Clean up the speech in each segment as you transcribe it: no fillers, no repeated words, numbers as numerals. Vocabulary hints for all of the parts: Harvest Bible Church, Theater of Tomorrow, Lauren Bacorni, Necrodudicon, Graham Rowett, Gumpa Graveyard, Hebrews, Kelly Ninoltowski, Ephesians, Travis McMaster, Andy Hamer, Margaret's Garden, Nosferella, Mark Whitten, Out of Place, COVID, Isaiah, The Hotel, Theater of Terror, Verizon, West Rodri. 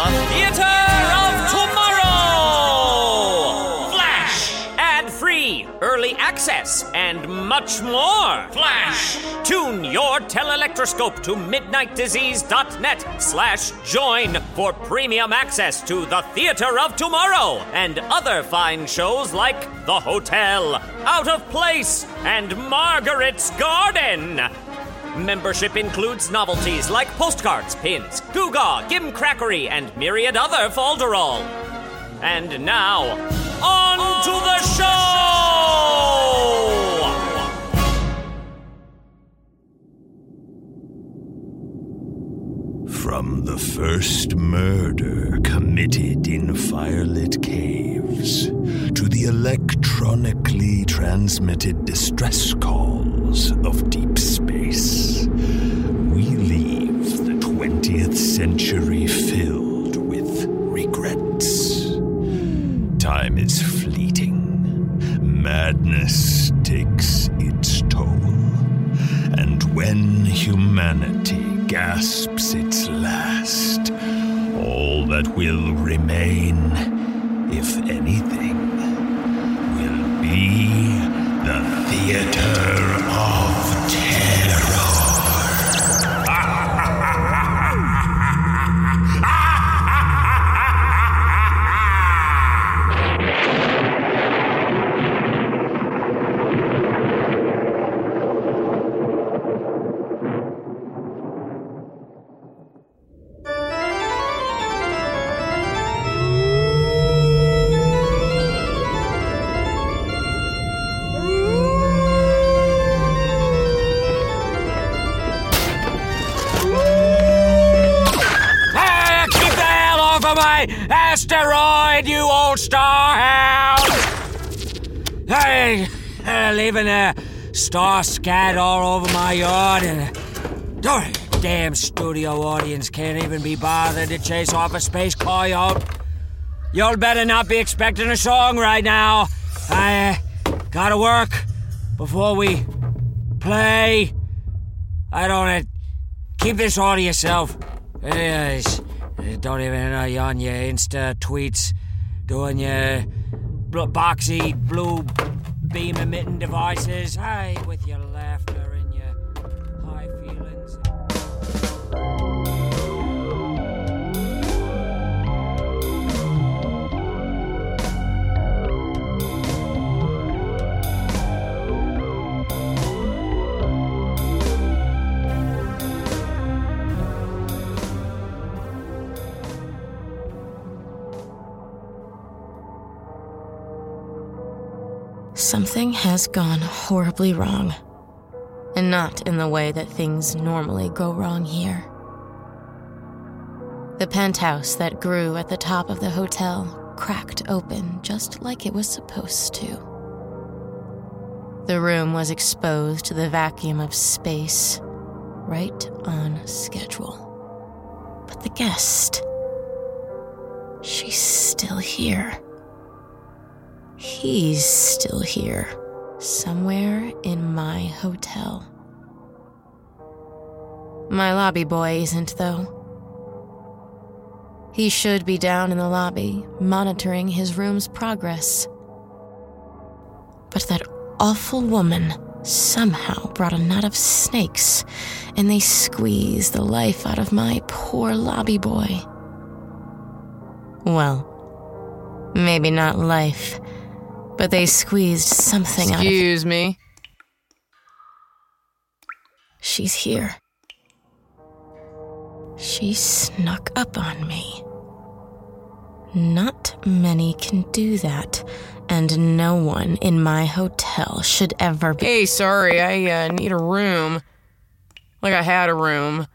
The Theater of Tomorrow! Flash! Ad-free, early access, and much more! Flash! Tune your telelectroscope to midnightdisease.net/join for premium access to The Theater of Tomorrow and other fine shows like The Hotel, Out of Place, and Margaret's Garden! Membership includes novelties like postcards, pins, Googaw, gimcrackery, and myriad other folderol. And now, on to the show! From the first murder committed in firelit caves to the electronically transmitted distress calls of deep space, century filled with regrets. Time is fleeting. Madness takes its toll. And when humanity gasps its last, all that will remain, if anything, will be the Theater of Terror. Asteroid, you old starhound! I leaving a star scat all over my yard, and damn studio audience can't even be bothered to chase off a space coyote. Y'all better not be expecting a song right now. I gotta work before we play. I don't keep this all to yourself. Anyways. Don't even know you on your Insta tweets doing your boxy blue beam emitting devices. Hey, with your laughter and your high feelings. Something has gone horribly wrong, and not in the way that things normally go wrong here. The penthouse that grew at the top of the hotel cracked open just like it was supposed to. The room was exposed to the vacuum of space, right on schedule. But the guest, she's still here. He's still here, somewhere in my hotel. My lobby boy isn't, though. He should be down in the lobby, monitoring his room's progress. But that awful woman somehow brought a knot of snakes, and they squeezed the life out of my poor lobby boy. Well, maybe not life, but they squeezed something out of... Excuse me. She's here. She snuck up on me. Not many can do that, and no one in my hotel should ever be... Hey, sorry, I need a room. Like, I had a room,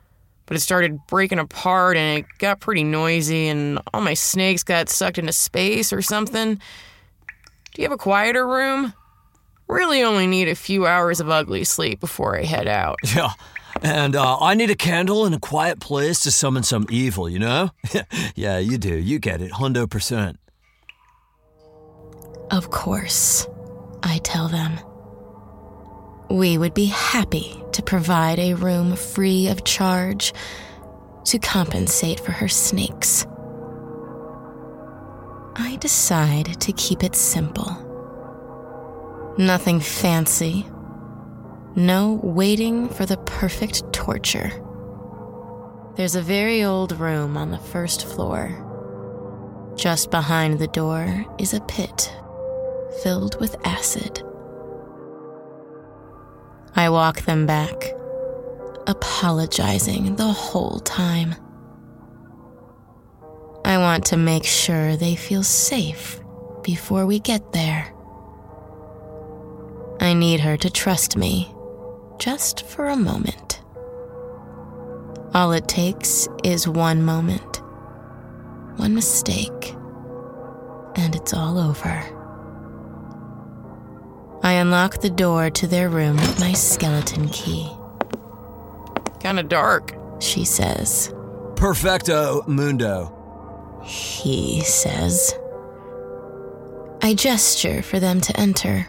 but it started breaking apart, and it got pretty noisy, and all my snakes got sucked into space or something. Do you have a quieter room? Really only need a few hours of ugly sleep before I head out. Yeah. And I need a candle in a quiet place to summon some evil, you know? Yeah, you do. You get it. 100%. Of course, I tell them. We would be happy to provide a room free of charge to compensate for her snakes. I decide to keep it simple. Nothing fancy. No waiting for the perfect torture. There's a very old room on the first floor. Just behind the door is a pit filled with acid. I walk them back, apologizing the whole time. I want to make sure they feel safe before we get there. I need her to trust me. Just for a moment. All it takes is one moment, one mistake, and it's all over. I unlock the door to their room with my skeleton key. Kinda dark, she says. Perfecto mundo, he says. I gesture for them to enter.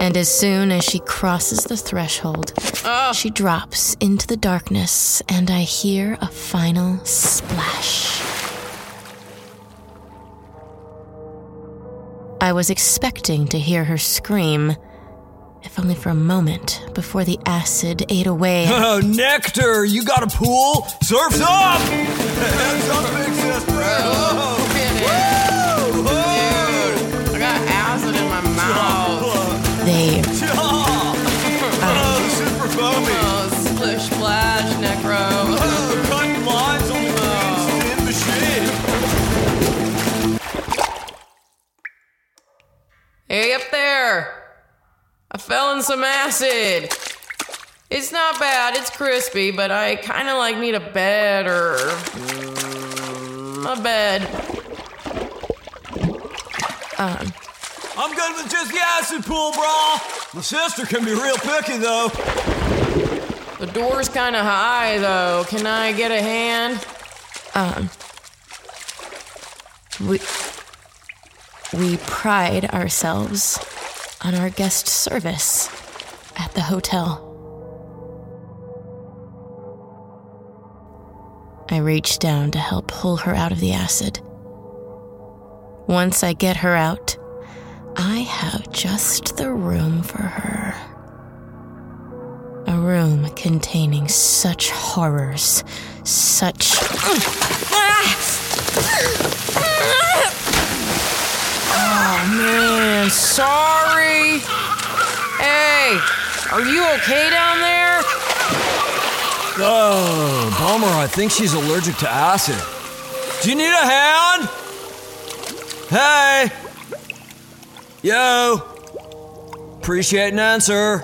And as soon as she crosses the threshold, she drops into the darkness, and I hear a final splash. I was expecting to hear her scream, if only for a moment, before the acid ate away. Oh, nectar! You got a pool? Surf's up! Dude, I got acid in my mouth. They super foamy. Splish splash, necro. Cutting lines on the machine. Hey, up there! I fell in some acid. It's not bad. It's crispy, but I kind of like need a bed or a bed. I'm good with just the acid pool, bro. My sister can be real picky, though. The door's kind of high, though. Can I get a hand? We pride ourselves on our guest service at the hotel. I reach down to help pull her out of the acid. Once I get her out, I have just the room for her. A room containing such horrors, such... Oh, man, sorry. Hey, are you okay down there? Oh, bummer, I think she's allergic to acid. Do you need a hand? Hey! Yo! Appreciate an answer.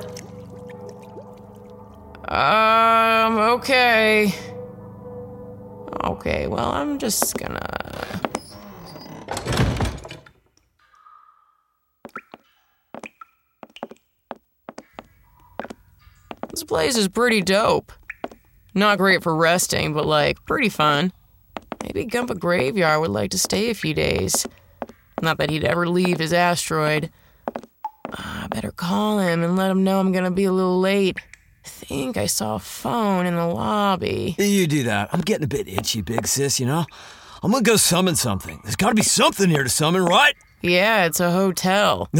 Okay. Okay, well, I'm just gonna... This place is pretty dope. Not great for resting, but, like, pretty fun. Maybe Gumpa Graveyard would like to stay a few days. Not that he'd ever leave his asteroid. I better call him and let him know I'm gonna be a little late. I think I saw a phone in the lobby. You do that. I'm getting a bit itchy, big sis, you know? I'm gonna go summon something. There's gotta be something here to summon, right? Yeah, it's a hotel.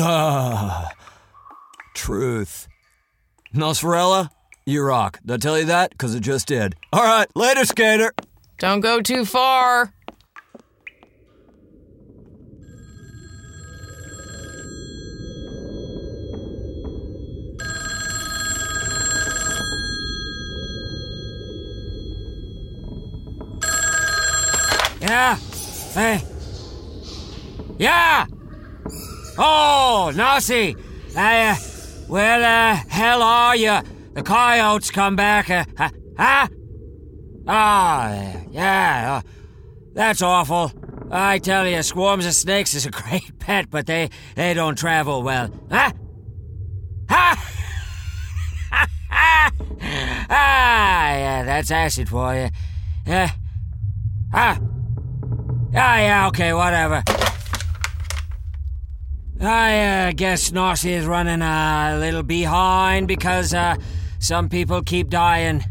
truth. Nosferella, you rock. Did I tell you that? Because it just did. All right, later, skater. Don't go too far. Yeah. Hey. Yeah. Oh, Nossie. Hell are you? The coyotes come back. Huh? Ah, yeah. That's awful. I tell you, swarms of snakes is a great pet, but they don't travel well. Huh? Ha! Ah, yeah, that's acid for you. Ah. Ah, yeah, okay, whatever. I guess Nossie is running a little behind because some people keep dying.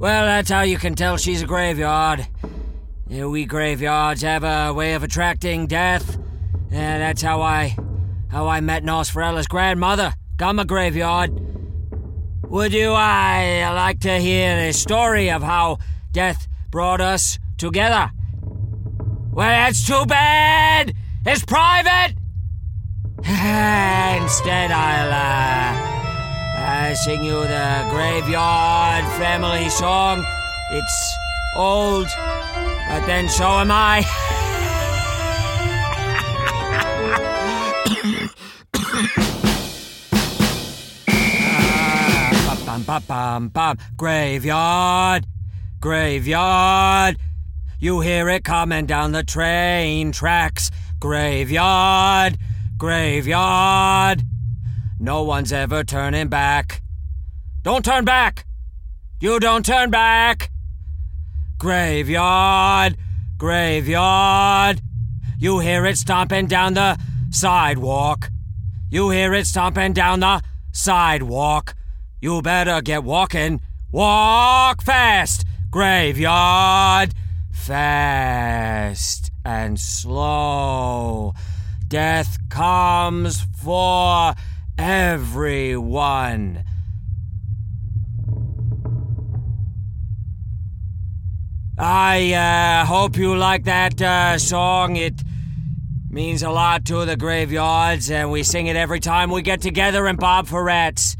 Well, that's how you can tell she's a graveyard. We graveyards have a way of attracting death. And that's how I met Nosferella's grandmother, Gumpa Graveyard. Would you like to hear the story of how death brought us together? Well, that's too bad! It's private! Instead, I'll sing you the Graveyard Family Song. It's old, but then so am I. Bum. Graveyard. You hear it coming down the train tracks. Graveyard. No one's ever turning back. Don't turn back. You don't turn back. Graveyard. You hear it stomping down the sidewalk. You better get walking. Walk fast. Graveyard. Fast and slow. Death comes for everyone. I hope you like that song. It means a lot to the graveyards, and we sing it every time we get together and bob for rats.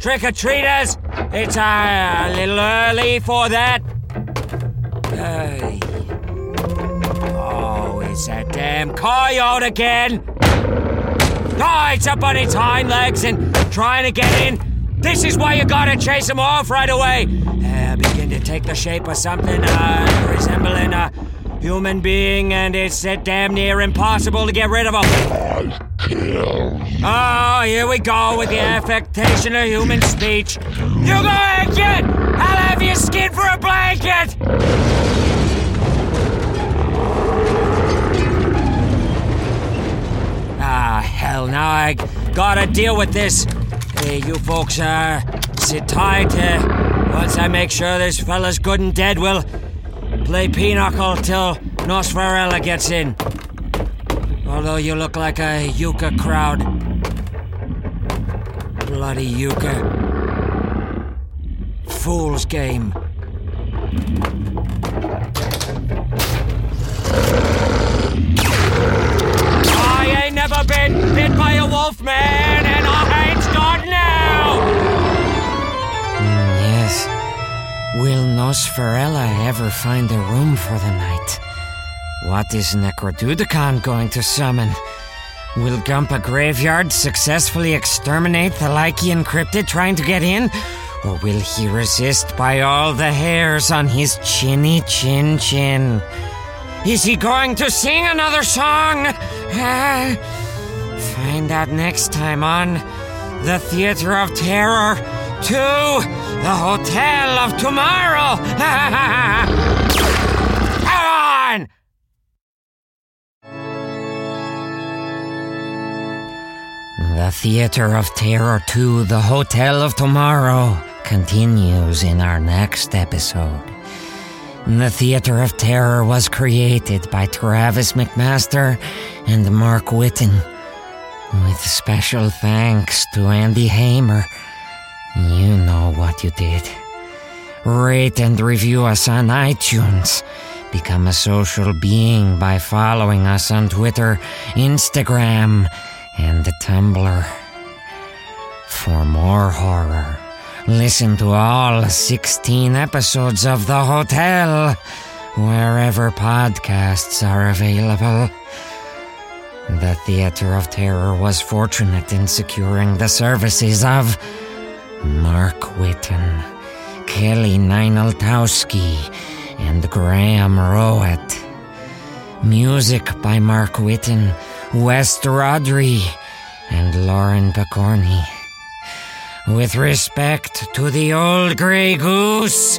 Trick-or-treaters, it's a little early for that. Oh, it's that damn coyote again. Oh, it's up on its hind legs and trying to get in. This is why you gotta chase them off right away. Begin to take the shape of something resembling a human being, and it's damn near impossible to get rid of them. Oh, here we go with the affectation of human speech. You go ahead, kid! I'll have your skin for a blanket! Ah, hell, now I gotta deal with this. Hey, you folks, sit tight. Once I make sure this fella's good and dead, we'll play pinochle till Nosferella gets in. Although you look like a Yucca crowd. Bloody Yucca. Fool's game. I ain't never been bit by a wolf, man, and I ain't God now! Yes. Will Nosferella ever find a room for the night? What is Necrodudicon going to summon? Will Gumpa Graveyard successfully exterminate the Lycian cryptid trying to get in? Or will he resist by all the hairs on his chinny chin? Is he going to sing another song? Find out next time on The Theater of Terror 2, The Hotel of Tomorrow! The Theater of Terror 2, The Hotel of Tomorrow, continues in our next episode. The Theater of Terror was created by Travis McMaster and Mark Whitten, with special thanks to Andy Hamer. You know what you did. Rate and review us on iTunes. Become a social being by following us on Twitter, Instagram, and Tumblr. For more horror, listen to all 16 episodes of The Hotel, wherever podcasts are available. The Theater of Terror was fortunate in securing the services of Mark Whitten, Kelly Ninoltowski, and Graham Rowett. Music by Mark Whitten, West Rodri, and Lauren Bacorni. With respect to the old gray goose.